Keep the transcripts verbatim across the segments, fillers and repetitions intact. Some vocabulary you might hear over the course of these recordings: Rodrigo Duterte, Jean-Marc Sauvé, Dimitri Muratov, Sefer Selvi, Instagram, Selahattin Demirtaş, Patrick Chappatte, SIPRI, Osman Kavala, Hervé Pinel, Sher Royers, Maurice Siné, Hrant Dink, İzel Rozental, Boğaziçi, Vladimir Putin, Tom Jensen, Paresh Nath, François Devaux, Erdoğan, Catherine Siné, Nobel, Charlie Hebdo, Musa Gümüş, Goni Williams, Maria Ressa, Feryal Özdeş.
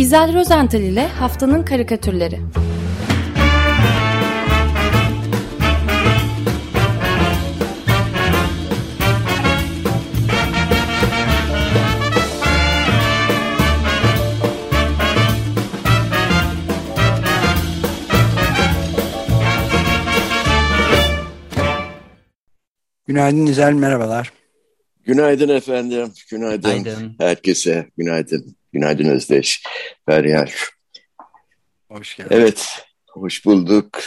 İzel Rozental ile haftanın karikatürleri. Günaydın İzel, merhabalar. Günaydın efendim, günaydın, günaydın. Herkese, günaydın, günaydın Özdeş, Feryal. Hoş geldin. Evet, hoş bulduk.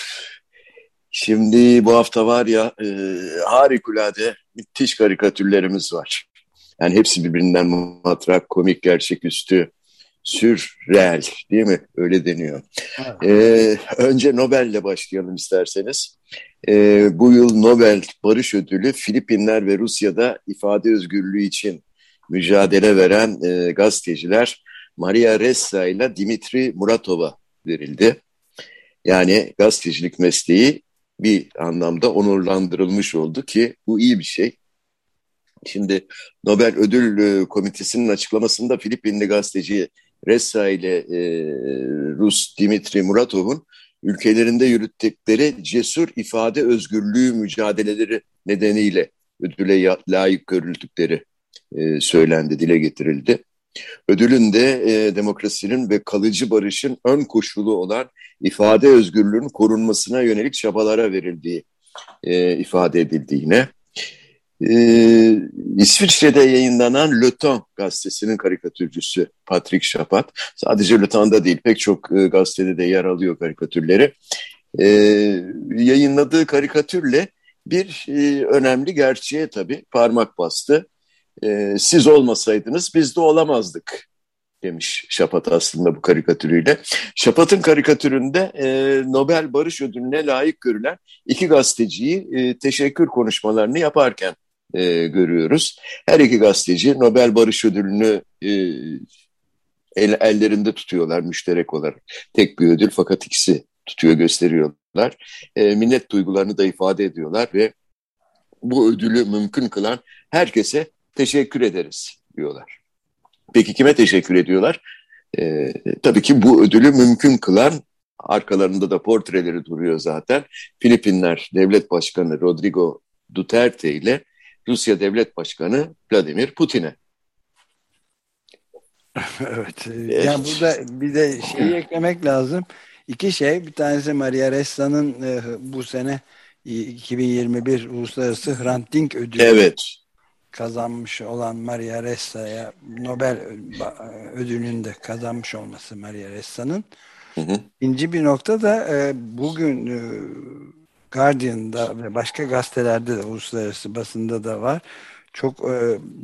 Şimdi bu hafta var ya, e, harikulade, müthiş karikatürlerimiz var. Yani hepsi birbirinden matrak, komik, gerçeküstü, sürreel değil mi? Öyle deniyor. Evet. E, önce Nobel'le başlayalım isterseniz. Ee, bu yıl Nobel Barış Ödülü Filipinler ve Rusya'da ifade özgürlüğü için mücadele veren e, gazeteciler Maria Ressa ile Dimitri Muratov'a verildi. Yani gazetecilik mesleği bir anlamda onurlandırılmış oldu ki bu iyi bir şey. Şimdi Nobel Ödül Komitesi'nin açıklamasında Filipinli gazeteci Ressa ile e, Rus Dimitri Muratov'un ülkelerinde yürüttükleri cesur ifade özgürlüğü mücadeleleri nedeniyle ödüle layık görüldükleri e, söylendi, dile getirildi. Ödülün de e, demokrasinin ve kalıcı barışın ön koşulu olan ifade özgürlüğünün korunmasına yönelik çabalara verildiği e, ifade edildi yine. E, İsviçre'de yayınlanan Le Temps gazetesinin karikatürcüsü Patrick Chappatte, sadece Le Temps'da değil pek çok e, gazetede de yer alıyor karikatürleri, e, yayınladığı karikatürle bir e, önemli gerçeğe tabii parmak bastı. E, siz olmasaydınız biz de olamazdık demiş Chappatte aslında bu karikatürüyle. Chappatte'ın karikatüründe e, Nobel Barış Ödülü'ne layık görülen iki gazeteciyi e, teşekkür konuşmalarını yaparken E, görüyoruz. Her iki gazeteci Nobel Barış Ödülünü e, el, ellerinde tutuyorlar müşterek olarak. Tek bir ödül fakat ikisi tutuyor, gösteriyorlar. E, minnet duygularını da ifade ediyorlar ve bu ödülü mümkün kılan herkese teşekkür ederiz diyorlar. Peki kime teşekkür ediyorlar? E, tabii ki bu ödülü mümkün kılan, arkalarında da portreleri duruyor zaten, Filipinler Devlet Başkanı Rodrigo Duterte ile Rusya Devlet Başkanı Vladimir Putin'e. Evet. Yani burada bir de şeyi eklemek lazım. İki şey. Bir tanesi Maria Ressa'nın bu sene iki bin yirmi bir Uluslararası Hrant Dink ödülü evet. kazanmış olan Maria Ressa'ya, Nobel ödülünü de kazanmış olması Maria Ressa'nın. Hı hı. İkinci bir nokta da bugün Guardian'da ve başka gazetelerde de, uluslararası basında da var. Çok e,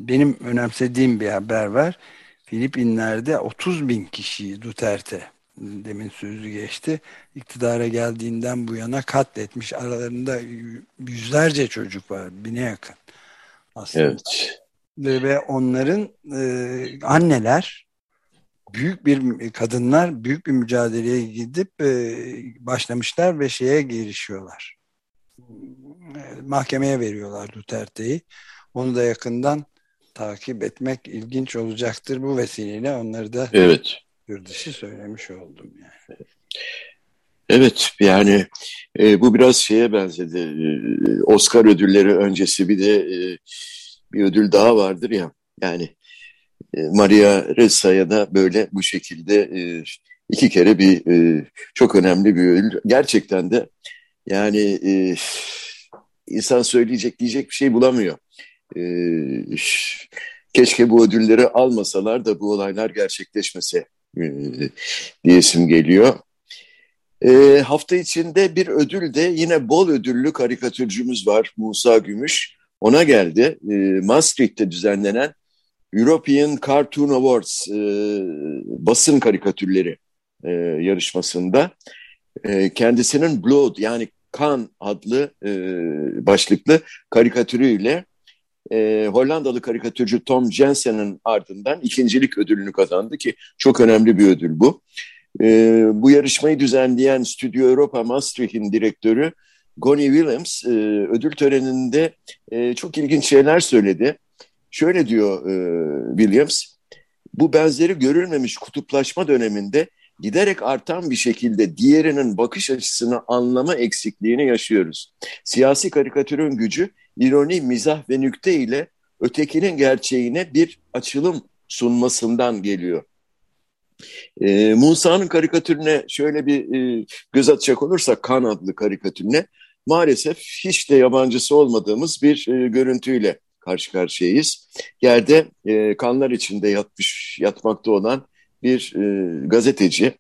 benim önemsediğim bir haber var. Filipinler'de otuz bin kişiyi Duterte, demin sözü geçti, iktidara geldiğinden bu yana katletmiş. Aralarında yüzlerce çocuk var, bine yakın aslında. Evet. Ve, ve onların e, anneler, büyük bir kadınlar büyük bir mücadeleye gidip e, başlamışlar ve şeye girişiyorlar. Mahkemeye veriyorlar Duterte'yi. Onu da yakından takip etmek ilginç olacaktır bu vesileyle. Onları da evet. yurt dışı söylemiş oldum yani. Evet yani e, bu biraz şeye benzedi. E, Oscar ödülleri öncesi bir de e, bir ödül daha vardır ya. Yani Maria Ressa'ya da böyle bu şekilde iki kere bir çok önemli bir ödül. Gerçekten de yani insan söyleyecek diyecek bir şey bulamıyor. Keşke bu ödülleri almasalar da bu olaylar gerçekleşmese diyesim geliyor. Hafta içinde bir ödül de yine bol ödüllü karikatürcümüz var, Musa Gümüş. Ona geldi. Maastricht'te düzenlenen European Cartoon Awards e, basın karikatürleri e, yarışmasında e, kendisinin Blood yani kan adlı e, başlıklı karikatürüyle e, Hollandalı karikatürcü Tom Jensen'in ardından ikincilik ödülünü kazandı ki çok önemli bir ödül bu. E, bu yarışmayı düzenleyen Stüdyo Europa Maastricht'in direktörü Goni Williams e, ödül töreninde e, çok ilginç şeyler söyledi. Şöyle diyor e, Williams, bu benzeri görülmemiş kutuplaşma döneminde giderek artan bir şekilde diğerinin bakış açısını anlama eksikliğini yaşıyoruz. Siyasi karikatürün gücü ironi, mizah ve nükte ile ötekinin gerçeğine bir açılım sunmasından geliyor. E, Musa'nın karikatürüne şöyle bir e, göz atacak olursak, Kan adlı karikatürüne maalesef hiç de yabancısı olmadığımız bir e, görüntüyle karşı karşıyayız. Yerde e, kanlar içinde yatmış, yatmakta olan bir e, gazeteci,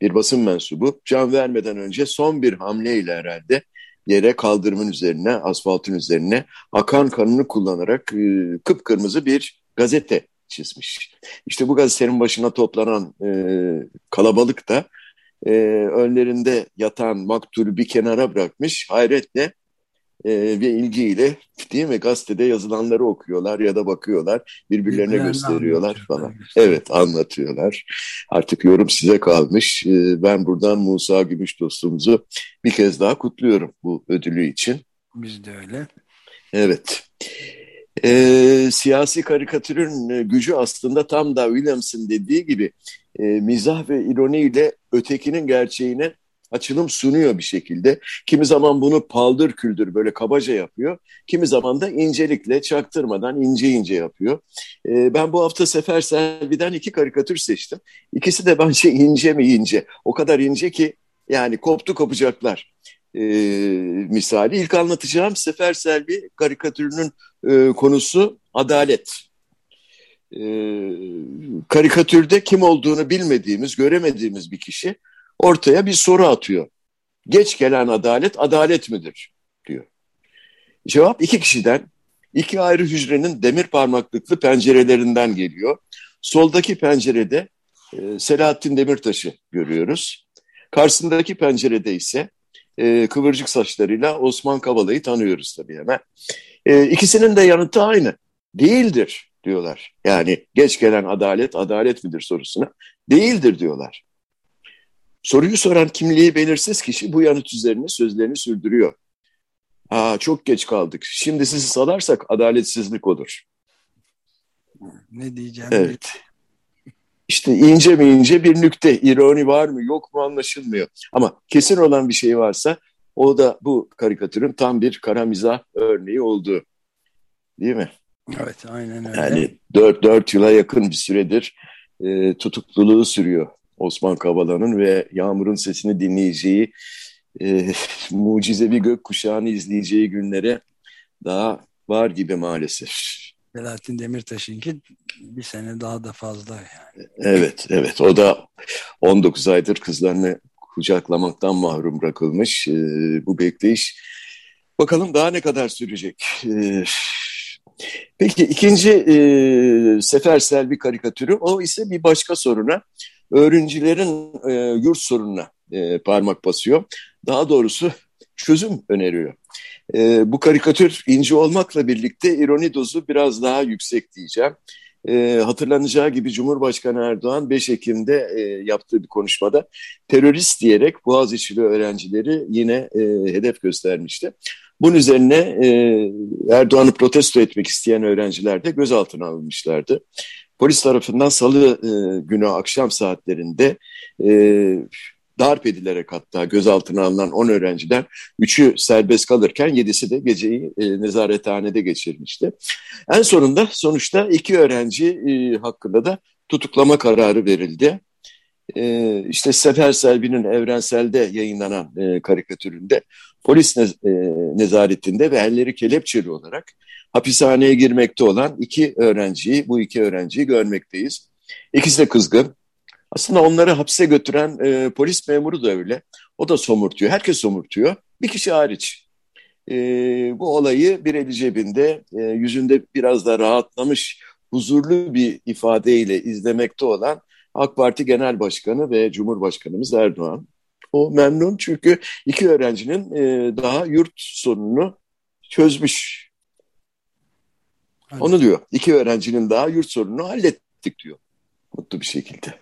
bir basın mensubu can vermeden önce son bir hamleyle herhalde yere, kaldırımın üzerine, asfaltın üzerine akan kanını kullanarak e, kıpkırmızı bir gazete çizmiş. İşte bu gazetenin başına toplanan e, kalabalık da e, önlerinde yatan maktulü bir kenara bırakmış, hayretle e, ve ilgiyle, değil mi, gazetede yazılanları okuyorlar ya da bakıyorlar, birbirlerine Birbirlerini gösteriyorlar falan. Evet, anlatıyorlar. Artık yorum size kalmış. E, ben buradan Musa Gümüş dostumuzu bir kez daha kutluyorum bu ödülü için. Biz de öyle. Evet. E, siyasi karikatürün gücü aslında tam da Williams'ın dediği gibi e, mizah ve ironiyle ötekinin gerçeğine açılım sunuyor bir şekilde. Kimi zaman bunu paldır küldür böyle kabaca yapıyor. Kimi zaman da incelikle, çaktırmadan ince ince yapıyor. E, ben bu hafta Sefer Selvi'den iki karikatür seçtim. İkisi de bence ince mi ince. O kadar ince ki yani koptu kopacaklar. E, misali ilk anlatacağım Sefer Selvi karikatürünün e, konusu adalet. E, karikatürde kim olduğunu bilmediğimiz, göremediğimiz bir kişi ortaya bir soru atıyor. Geç gelen adalet adalet midir diyor. Cevap iki kişiden, iki ayrı hücrenin demir parmaklıklı pencerelerinden geliyor. Soldaki pencerede e, Selahattin Demirtaş'ı görüyoruz. Karşısındaki pencerede ise E, kıvırcık saçlarıyla Osman Kavala'yı tanıyoruz tabii hemen. E, ikisinin de yanıtı aynı. Değildir diyorlar. Yani geç gelen adalet adalet midir sorusuna değildir diyorlar. Soruyu soran kimliği belirsiz kişi bu yanıt üzerine sözlerini sürdürüyor. Aa, çok geç kaldık. Şimdi sizi salarsak adaletsizlik olur. Ne diyeceğim? Evet. İşte ince mi ince bir nükte, ironi var mı yok mu anlaşılmıyor. Ama kesin olan bir şey varsa o da bu karikatürün tam bir kara mizah örneği olduğu. Değil mi? Evet, aynen öyle. Yani dört yıla yakın bir süredir e, tutukluluğu sürüyor Osman Kavala'nın ve Yağmur'un sesini dinleyeceği, e, mucizevi gökkuşağını izleyeceği günlere daha var gibi maalesef. Selahattin Demirtaş'ınki bir sene daha da fazla yani. Evet, evet. O da on dokuz aydır kızlarını kucaklamaktan mahrum bırakılmış. Ee, bu bekleyiş bakalım daha ne kadar sürecek. Ee, peki ikinci e, Sefer Selvi karikatürü, o ise bir başka soruna, öğrencilerin e, yurt sorununa e, parmak basıyor. Daha doğrusu çözüm öneriyor. E, bu karikatür ince olmakla birlikte ironi dozu biraz daha yüksek diyeceğim. E, hatırlanacağı gibi Cumhurbaşkanı Erdoğan beş Ekim'de e, yaptığı bir konuşmada terörist diyerek Boğaziçi'li öğrencileri yine e, hedef göstermişti. Bunun üzerine e, Erdoğan'ı protesto etmek isteyen öğrenciler de gözaltına alınmışlardı. Polis tarafından salı e, günü akşam saatlerinde e, darp edilerek hatta gözaltına alınan on öğrenciden üçü serbest kalırken yedisi de geceyi e, nezarethanede geçirmişti. En sonunda sonuçta iki öğrenci e, hakkında da tutuklama kararı verildi. E, işte Sefer Selvi'nin Evrensel'de yayınlanan e, karikatüründe polis nez, e, nezaretinde ve elleri kelepçeli olarak hapishaneye girmekte olan iki öğrenciyi, bu iki öğrenciyi görmekteyiz. İkisi de kızgın. Aslında onları hapse götüren e, polis memuru da öyle. O da somurtuyor. Herkes somurtuyor. Bir kişi hariç. E, bu olayı bir eli cebinde, e, yüzünde biraz da rahatlamış, huzurlu bir ifadeyle izlemekte olan AK Parti Genel Başkanı ve Cumhurbaşkanımız Erdoğan. O memnun çünkü iki öğrencinin e, daha yurt sorununu çözmüş. Hadi. Onu diyor. İki öğrencinin daha yurt sorununu hallettik diyor. Mutlu bir şekilde.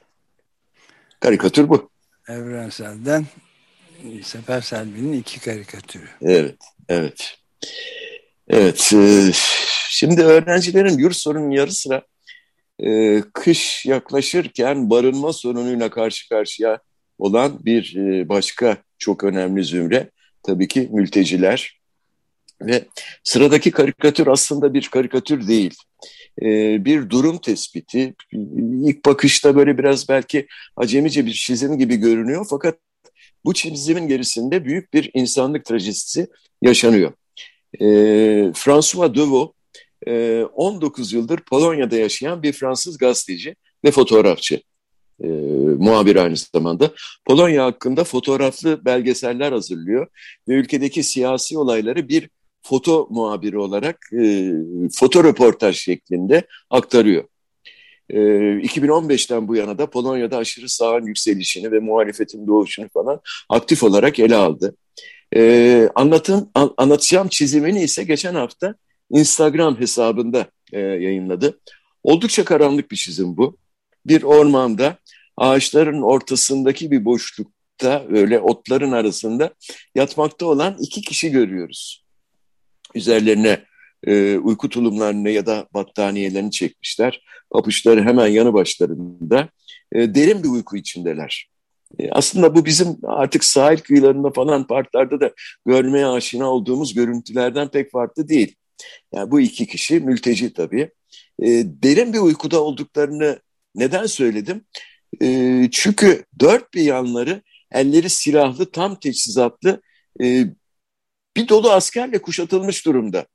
Karikatür bu. Evrensel'den Sefer Selvi'nin iki karikatürü. Evet, evet. Evet, e, şimdi öğrencilerin yurt sorunun yarı sıra e, kış yaklaşırken barınma sorunuyla karşı karşıya olan bir e, başka çok önemli zümre tabii ki mülteciler. Ve sıradaki karikatür aslında bir karikatür değil. Ee, bir durum tespiti. İlk bakışta böyle biraz belki acemice bir çizim gibi görünüyor. Fakat bu çizimin gerisinde büyük bir insanlık trajedisi yaşanıyor. Ee, François Devaux e, on dokuz yıldır Polonya'da yaşayan bir Fransız gazeteci ve fotoğrafçı. E, muhabir aynı zamanda. Polonya hakkında fotoğraflı belgeseller hazırlıyor. Ve ülkedeki siyasi olayları bir foto muhabiri olarak e, foto röportaj şeklinde aktarıyor. E, iki bin on beşten bu yana da Polonya'da aşırı sağın yükselişini ve muhalefetin doğuşunu falan aktif olarak ele aldı. E, anlatım, an, anlatacağım çizimini ise geçen hafta Instagram hesabında e, yayınladı. Oldukça karanlık bir çizim bu. Bir ormanda ağaçların ortasındaki bir boşlukta öyle otların arasında yatmakta olan iki kişi görüyoruz. Üzerlerine e, uyku tulumlarını ya da battaniyelerini çekmişler. Papuçları hemen yanı başlarında. E, derin bir uyku içindeler. E, aslında bu bizim artık sahil kıyılarında falan parklarda da görmeye aşina olduğumuz görüntülerden pek farklı değil. Yani bu iki kişi mülteci tabii. E, derin bir uykuda olduklarını neden söyledim? E, çünkü dört bir yanları elleri silahlı, tam teçhizatlı bir e, Bir dolu askerle kuşatılmış durumda.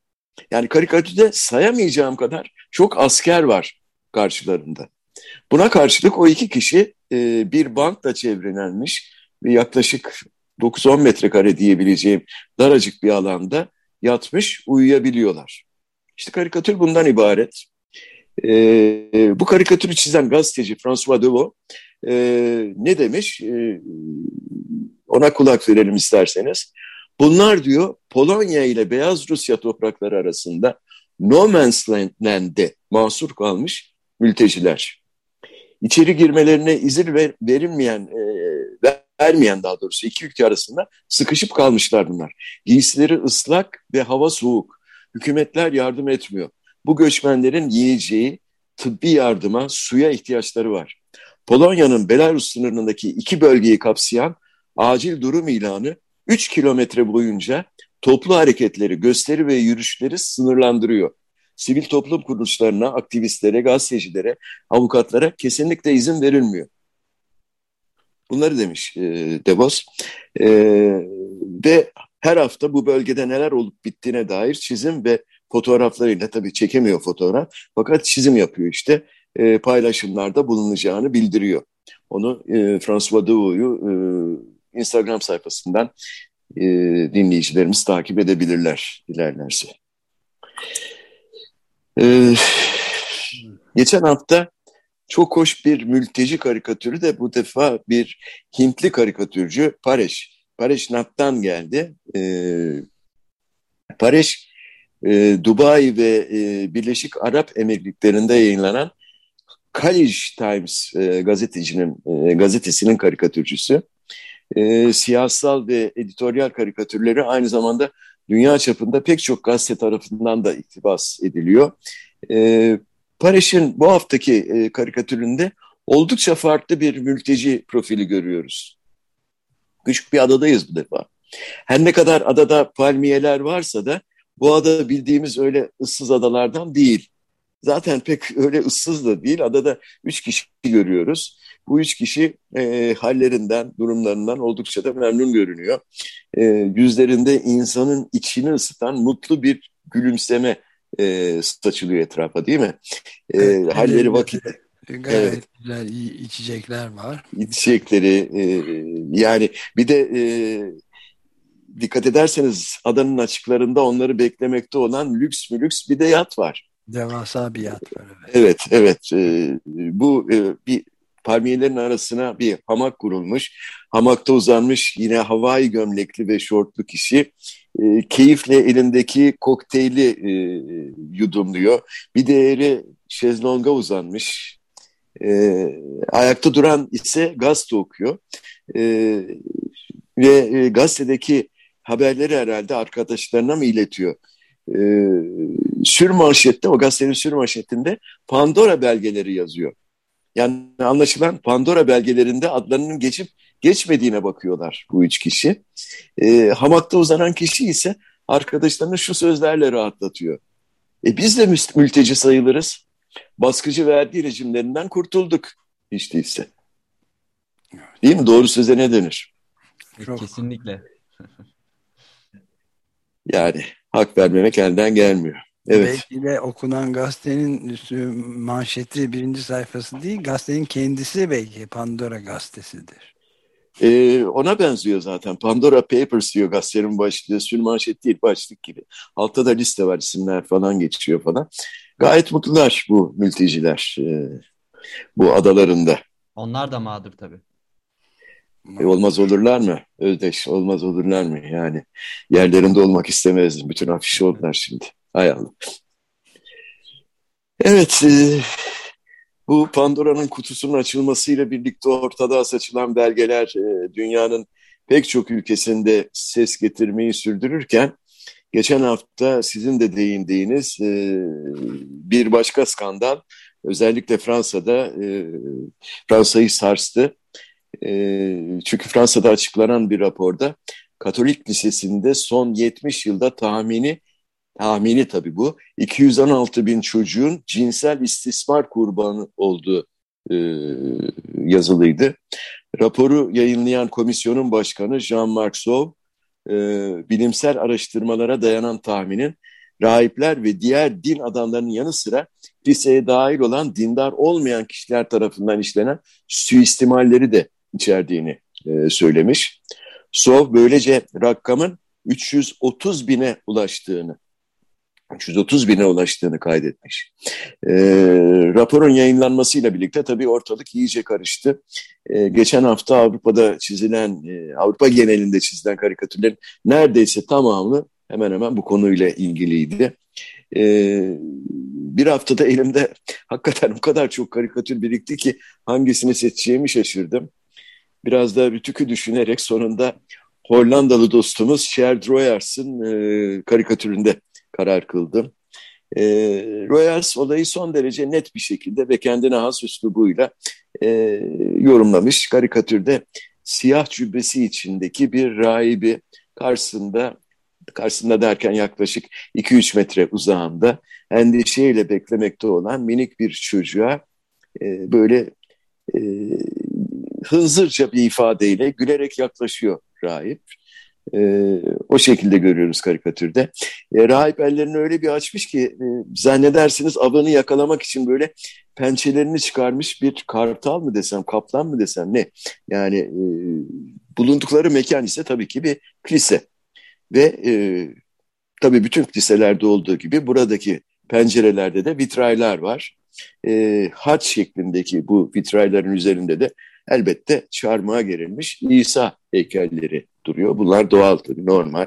Yani karikatürde sayamayacağım kadar çok asker var karşılarında. Buna karşılık o iki kişi e, bir bantla çevrelenmiş ve yaklaşık dokuz on metrekare diyebileceğim daracık bir alanda yatmış uyuyabiliyorlar. İşte karikatür bundan ibaret. E, bu karikatürü çizen gazeteci François Devaux e, ne demiş? E, ona kulak verelim isterseniz. Bunlar diyor Polonya ile Beyaz Rusya toprakları arasında No Man's Land'de mahsur kalmış mülteciler. İçeri girmelerine izin ver, verilmeyen, e, vermeyen daha doğrusu iki ülke arasında sıkışıp kalmışlar bunlar. Giysileri ıslak ve hava soğuk. Hükümetler yardım etmiyor. Bu göçmenlerin yiyeceği, tıbbi yardıma, suya ihtiyaçları var. Polonya'nın Belarus sınırındaki iki bölgeyi kapsayan acil durum ilanı üç kilometre boyunca toplu hareketleri, gösteri ve yürüyüşleri sınırlandırıyor. Sivil toplum kuruluşlarına, aktivistlere, gazetecilere, avukatlara kesinlikle izin verilmiyor. Bunları demiş e, Devaux. E, ve her hafta bu bölgede neler olup bittiğine dair çizim ve fotoğraflarıyla, tabii çekemiyor fotoğraf, fakat çizim yapıyor işte, e, paylaşımlarda bulunacağını bildiriyor. Onu e, François Devaux'u e, Instagram sayfasından e, dinleyicilerimiz takip edebilirler dilerlerse. E, geçen hafta çok hoş bir mülteci karikatürü de bu defa bir Hintli karikatürcü Paresh. Paresh Nath'tan geldi. E, Paresh e, Dubai ve e, Birleşik Arap Emirlikleri'nde yayınlanan College Times e, gazetecinin e, gazetesinin karikatürcüsü. E, siyasal ve editoryal karikatürleri aynı zamanda dünya çapında pek çok gazete tarafından da iktibas ediliyor. E, Paresh'in bu haftaki e, karikatüründe oldukça farklı bir mülteci profili görüyoruz. Küçük bir adadayız bu defa. Her ne kadar adada palmiyeler varsa da bu ada bildiğimiz öyle ıssız adalardan değil. Zaten pek öyle ıssız da değil. Adada üç kişi görüyoruz. Bu üç kişi e, hallerinden, durumlarından oldukça da memnun görünüyor. E, yüzlerinde insanın içini ısıtan mutlu bir gülümseme e, saçılıyor etrafa, değil mi? E, evet, halleri vakit. Gayet güzel, evet. İçecekler var. İçecekleri e, yani bir de e, dikkat ederseniz adanın açıklarında onları beklemekte olan lüks mü lüks bir de yat var. Devasa bir yat var. Evet, evet. evet e, bu e, bir palmiyelerin arasına bir hamak kurulmuş. Hamakta uzanmış yine havai gömlekli ve şortlu kişi e, keyifle elindeki kokteyli e, yudumluyor. Bir diğeri şezlonga uzanmış. E, ayakta duran ise gazete okuyor. E, ve gazetedeki haberleri herhalde arkadaşlarına mı iletiyor? e, sürmanşette, o gazetenin sürmanşetinde Pandora belgeleri yazıyor. Yani anlaşılan Pandora belgelerinde adlarının geçip geçmediğine bakıyorlar bu üç kişi. E, hamakta uzanan kişi ise arkadaşlarını şu sözlerle rahatlatıyor. E, biz de mülteci sayılırız. Baskıcı verdiği rejimlerinden kurtulduk hiç değilse. Değil mi? Doğru söze ne denir? Çok. Kesinlikle. Yani hak vermemek elden gelmiyor. Evet. Belki de okunan gazetenin manşeti birinci sayfası değil, gazetenin kendisi belki Pandora gazetesidir. Ee, ona benziyor zaten. Pandora Papers diyor gazetenin başlığı. Sürmanşet değil, başlık gibi. Altta da liste var, isimler falan geçiyor falan. Gayet mutlular bu mülteciler e, bu adalarında. Onlar da mağdur tabii. E, olmaz olurlar mı? Özdeş olmaz olurlar mı? Yani yerlerinde olmak istemezdim. Bütün afişi oldular şimdi. Hay Allah. Evet. E, bu Pandora'nın kutusunun açılmasıyla birlikte ortada saçılan belgeler e, dünyanın pek çok ülkesinde ses getirmeyi sürdürürken geçen hafta sizin de değindiğiniz e, bir başka skandal özellikle Fransa'da e, Fransa'yı sarstı. Çünkü Fransa'da açıklanan bir raporda Katolik Lisesi'nde son yetmiş yılda tahmini, tahmini tabii bu, iki yüz on altı bin çocuğun cinsel istismar kurbanı olduğu e, yazılıydı. Raporu yayınlayan komisyonun başkanı Jean-Marc Sauvé, e, bilimsel araştırmalara dayanan tahminin rahipler ve diğer din adamlarının yanı sıra liseye dahil olan dindar olmayan kişiler tarafından işlenen suistimalleri de içerdiğini e, söylemiş. Sov böylece rakamın üç yüz otuz bine ulaştığını üç yüz otuz bine ulaştığını kaydetmiş. E, raporun yayınlanmasıyla birlikte tabii ortalık iyice karıştı. E, geçen hafta Avrupa'da çizilen, e, Avrupa genelinde çizilen karikatürlerin neredeyse tamamı hemen hemen bu konuyla ilgiliydi. Ee, bir haftada elimde hakikaten o kadar çok karikatür birikti ki hangisini seçeceğimi şaşırdım. Biraz da rütükü düşünerek sonunda Hollandalı dostumuz Sher Royers'ın e, karikatüründe karar kıldım. E, Royers olayı son derece net bir şekilde ve kendine has üslubuyla e, yorumlamış. Karikatürde siyah cübbesi içindeki bir rahibi karşısında karşısında derken yaklaşık iki üç metre uzağında endişeyle beklemekte olan minik bir çocuğa e, böyle e, hınzırca bir ifadeyle gülerek yaklaşıyor rahip. E, o şekilde görüyoruz karikatürde. E, rahip ellerini öyle bir açmış ki e, zannedersiniz avını yakalamak için böyle pençelerini çıkarmış bir kartal mı desem, kaplan mı desem ne? Yani e, bulundukları mekan ise tabii ki bir kilise. Ve e, tabii bütün kiliselerde olduğu gibi buradaki pencerelerde de vitraylar var. E, haç şeklindeki bu vitrayların üzerinde de elbette çarmıha gerilmiş İsa heykelleri duruyor. Bunlar doğal tabii, normal.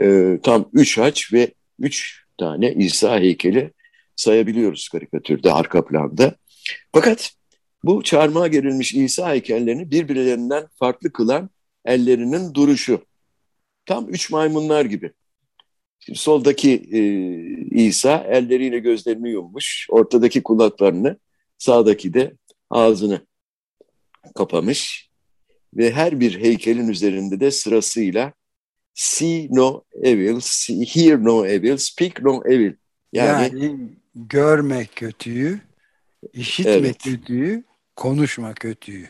E, tam üç haç ve üç tane İsa heykeli sayabiliyoruz karikatürde, arka planda. Fakat bu çarmıha gerilmiş İsa heykellerini birbirlerinden farklı kılan ellerinin duruşu. Tam üç maymunlar gibi. Şimdi soldaki e, İsa elleriyle gözlerini yummuş, ortadaki kulaklarını, sağdaki de ağzını kapamış ve her bir heykelin üzerinde de sırasıyla see no evil, see, hear no evil, speak no evil. Yani, yani görme kötüyü, işitme evet. kötüyü, konuşma kötüyü.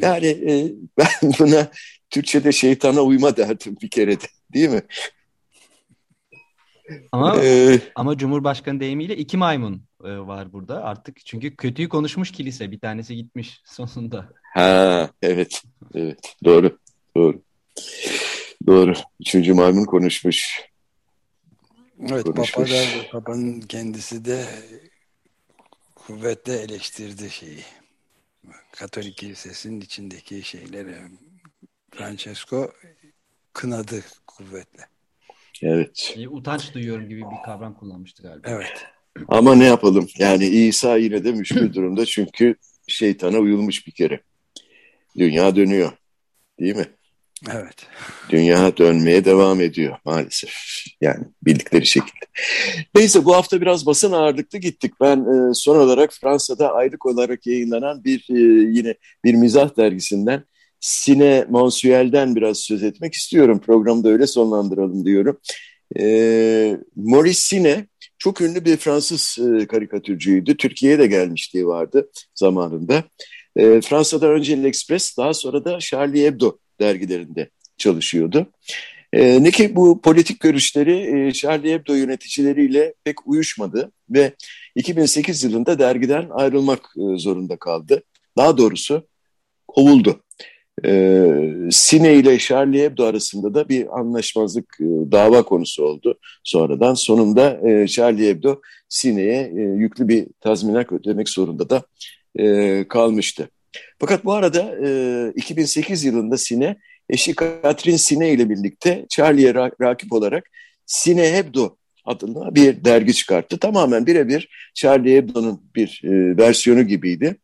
Yani e, ben buna Türkçe'de şeytana uyma derdim bir kere de, değil mi? Ama ee, ama Cumhurbaşkanı deyimiyle iki maymun e, var burada artık. Çünkü kötüyü konuşmuş kilise, bir tanesi gitmiş sonunda. Ha evet, evet doğru, doğru, doğru. Üçüncü maymun konuşmuş. Evet, konuşmuş. Papa da, Papa'nın kendisi de kuvvetle eleştirdi şeyi. Katolik Kilisesi'nin içindeki şeyleri Francesco kınadı kuvvetle. Evet. E, utanç duyuyorum gibi bir kavram kullanmıştı galiba. Evet. Ama ne yapalım? Yani İsa yine de müşkül durumda çünkü şeytana uyulmuş bir kere. Dünya dönüyor. Değil mi? Evet. Dünya dönmeye devam ediyor maalesef. Yani bildikleri şekilde. Neyse, bu hafta biraz basın ağırlıklı gittik. Ben son olarak Fransa'da aylık olarak yayınlanan bir yine bir mizah dergisinden, Siné Mensuel'den biraz söz etmek istiyorum. Programı da öyle sonlandıralım diyorum. Ee, Maurice Siné çok ünlü bir Fransız karikatürcüydü. Türkiye'ye de gelmişliği vardı zamanında. Ee, Fransa'da önce L'Express, daha sonra da Charlie Hebdo dergilerinde çalışıyordu. Ee, ne ki bu politik görüşleri e, Charlie Hebdo yöneticileriyle pek uyuşmadı ve iki bin sekiz yılında dergiden ayrılmak e, zorunda kaldı. Daha doğrusu kovuldu. Ee, Siné ile Charlie Hebdo arasında da bir anlaşmazlık e, dava konusu oldu sonradan. Sonunda e, Charlie Hebdo Siné'ye e, yüklü bir tazminat ödemek zorunda da e, kalmıştı. Fakat bu arada e, iki bin sekiz yılında Siné eşi Catherine Siné ile birlikte Charlie'ye ra- rakip olarak Siné Hebdo adına bir dergi çıkarttı. Tamamen birebir Charlie Hebdo'nun bir e, versiyonu gibiydi.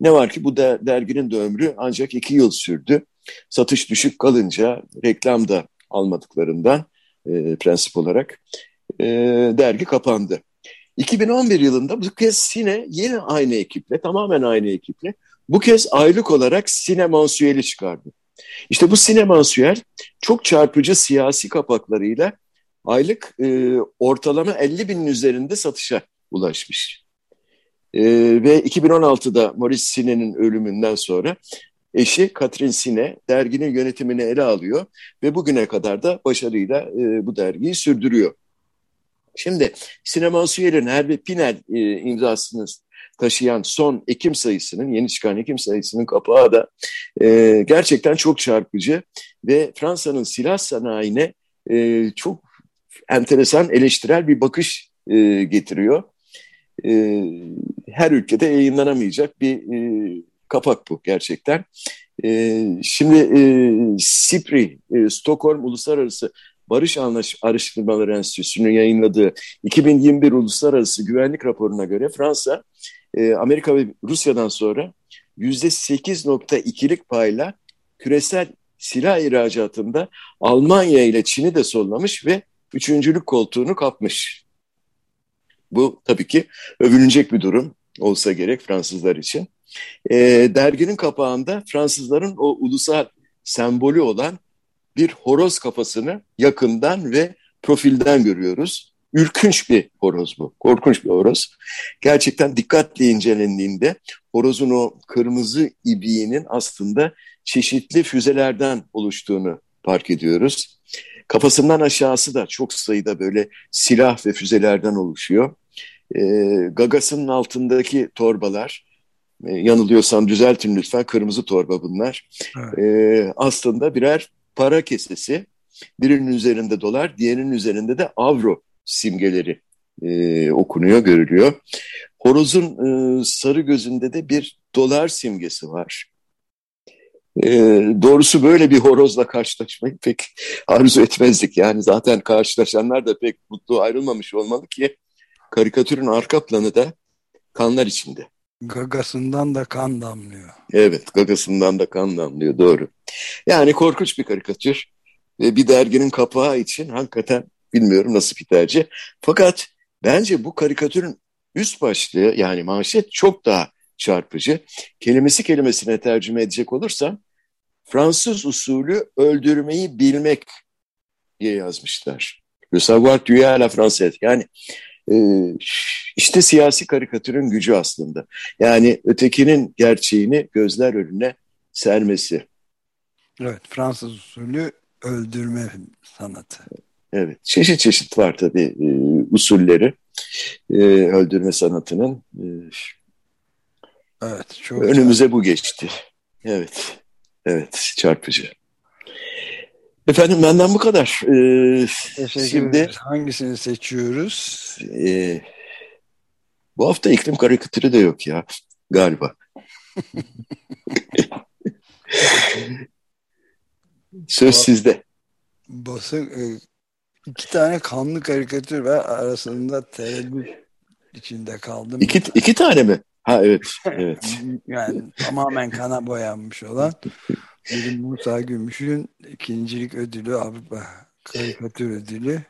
Ne var ki bu da derginin de ömrü ancak iki yıl sürdü. Satış düşük kalınca, reklam da almadıklarından e, prensip olarak e, dergi kapandı. iki bin on bir yılında bu kez Siné yine aynı ekiple, tamamen aynı ekiple bu kez aylık olarak Siné Mensuel'i çıkardı. İşte bu Siné Mensuel çok çarpıcı siyasi kapaklarıyla aylık e, ortalama elli binin üzerinde satışa ulaşmış. Ee, ve iki bin on altıda Maurice Siné'nin ölümünden sonra eşi Catherine Siné derginin yönetimini ele alıyor ve bugüne kadar da başarıyla e, bu dergiyi sürdürüyor. Şimdi Siné Mensuel'in Hervé Pinel e, imzasını taşıyan son Ekim sayısının, yeni çıkan Ekim sayısının kapağı da e, gerçekten çok çarpıcı ve Fransa'nın silah sanayine e, çok enteresan eleştirel bir bakış e, getiriyor. E, her ülkede yayınlanamayacak bir e, kapak bu gerçekten. E, şimdi e, SIPRI, e, Stockholm Uluslararası Barış Araştırmaları Enstitüsü'nün yayınladığı iki bin yirmi bir Uluslararası Güvenlik Raporu'na göre Fransa, e, Amerika ve Rusya'dan sonra yüzde sekiz virgül ikilik payla küresel silah ihracatında Almanya ile Çin'i de sollamış ve üçüncülük koltuğunu kapmış. Bu tabii ki övünecek bir durum olsa gerek Fransızlar için. E, derginin kapağında Fransızların o ulusal sembolü olan bir horoz kafasını yakından ve profilden görüyoruz. Ürkünç bir horoz bu, korkunç bir horoz. Gerçekten dikkatle incelendiğinde horozun o kırmızı ibiğinin aslında çeşitli füzelerden oluştuğunu fark ediyoruz. Kafasından aşağısı da çok sayıda böyle silah ve füzelerden oluşuyor. E, gagasının altındaki torbalar, e, yanılıyorsam düzeltin lütfen, kırmızı torba bunlar. Evet. E, aslında birer para kesesi, birinin üzerinde dolar, diğerinin üzerinde de avro simgeleri e, okunuyor, görülüyor. Horozun e, sarı gözünde de bir dolar simgesi var. E, doğrusu böyle bir horozla karşılaşmayı pek arzu etmezdik. Yani zaten karşılaşanlar da pek mutlu ayrılmamış olmalı ki karikatürün arka planı da kanlar içinde. Gagasından da kan damlıyor. Evet, gagasından da kan damlıyor, doğru. Yani korkunç bir karikatür. Bir derginin kapağı için hakikaten bilmiyorum nasıl bir tercih. Fakat bence bu karikatürün üst başlığı, yani manşet çok daha çarpıcı. Kelimesi kelimesine tercüme edecek olursam, Fransız usulü öldürmeyi bilmek diye yazmışlar. Le savoir tuer à la française. Yani işte siyasi karikatürün gücü aslında. Yani ötekinin gerçeğini gözler önüne sermesi. Evet, Fransız usulü öldürme sanatı. Evet, çeşit çeşit var tabii e, usulleri e, öldürme sanatının. E, evet, çok önümüze çarpıcı bu geçti. Evet, evet, çarpıcı. Efendim, benden bu kadar. Ee, Teşekkür şimdi ederim. Hangisini seçiyoruz? E, bu hafta iklim karikatürü de yok ya galiba. Söz ba- sizde. Basın, iki tane kanlı karikatür var, arasında tereddüt içinde kaldım. İki, iki tane mi? Ha evet. Evet. Yani tamamen kana boyanmış olan Bilim Musa Gümüş'ün ikincilik ödülü, Avrupa karikatür ödülü,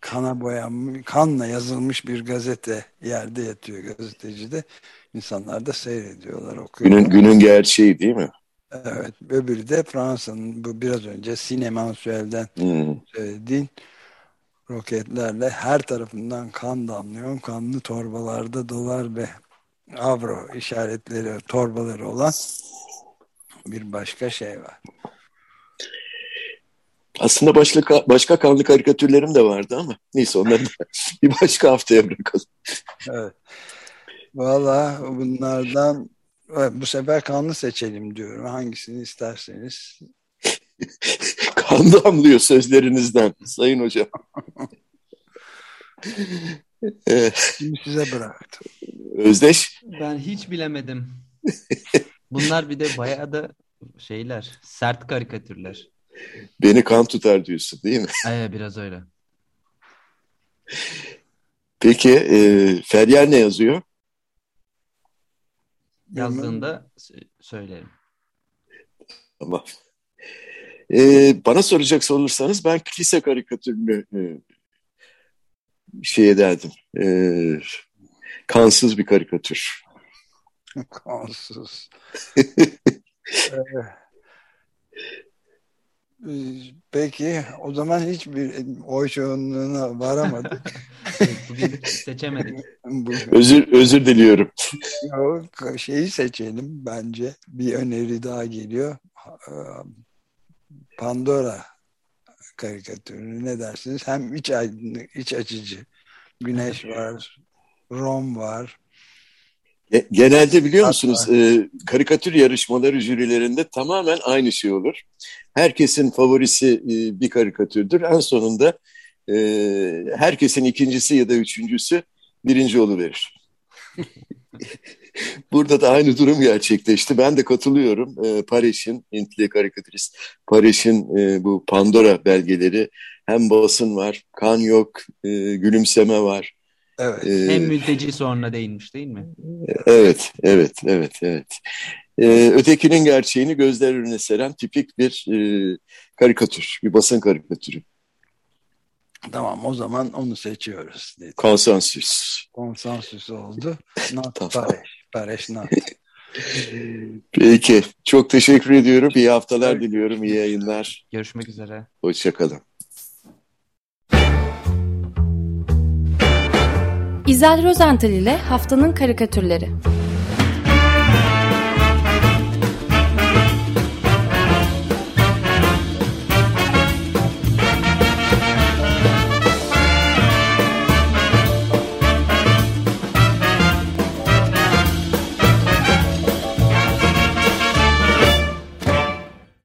kana boyanmış, kanla yazılmış bir gazete yerde yatıyor gazetecide. İnsanlar da seyrediyorlar, okuyorlar. Günün, günün gerçeği değil mi? Evet. Öbürü de Fransa'nın bu biraz önce Siné Mansuel'den hmm. söylediğin roketlerle her tarafından kan damlıyor. Kanlı torbalarda dolar ve avro işaretleri, torbaları olan bir başka şey var. Aslında başka, başka kanlı karikatürlerim de vardı ama neyse onları da bir başka haftaya bırakalım. Evet. Valla bunlardan bu sefer kanlı seçelim diyorum. Hangisini isterseniz. Kan damlıyor sözlerinizden Sayın Hocam. Şimdi size bıraktım. Özdeş. Ben hiç bilemedim. Bunlar bir de bayağı da şeyler, sert karikatürler. Beni kan tutar diyorsun değil mi? Evet, biraz öyle. Peki e, Feryal ne yazıyor? Yazdığında söylerim. Tamam. E, bana soracak olursanız ben kilise karikatürünü e, şey ederdim. E, kansız bir karikatür. Kansız. Peki o zaman hiçbir oy çoğunluğuna varamadık. Seçemedik. Özür özür diliyorum. Yok, şeyi seçelim bence. Bir öneri daha geliyor. Pandora karikatürü, ne dersiniz? Hem iç aydınlık, iç açıcı. Güneş var, Rom var. Genelde biliyor musunuz e, karikatür yarışmaları jürilerinde tamamen aynı şey olur. Herkesin favorisi e, bir karikatürdür. En sonunda e, herkesin ikincisi ya da üçüncüsü birinci oluverir. Burada da aynı durum gerçekleşti. Ben de katılıyorum. E, Pareş'in, Hintli karikatürist Pareş'in e, bu Pandora belgeleri, hem basın var, kan yok, e, gülümseme var. Evet. Hem ee, mülteci sonra değinmiş değil mi? Evet, evet, evet, evet. Ee, ötekinin gerçeğini gözler önüne seren tipik bir e, karikatür, bir basın karikatürü. Tamam, o zaman onu seçiyoruz. Dedi. Konsensüs. Konsensüs oldu. Not Paresh, Paresh Nath. Peki, çok teşekkür ediyorum. İyi haftalar diliyorum, iyi yayınlar. Görüşmek üzere. Hoşçakalın. İzel Rozental ile Haftanın Karikatürleri.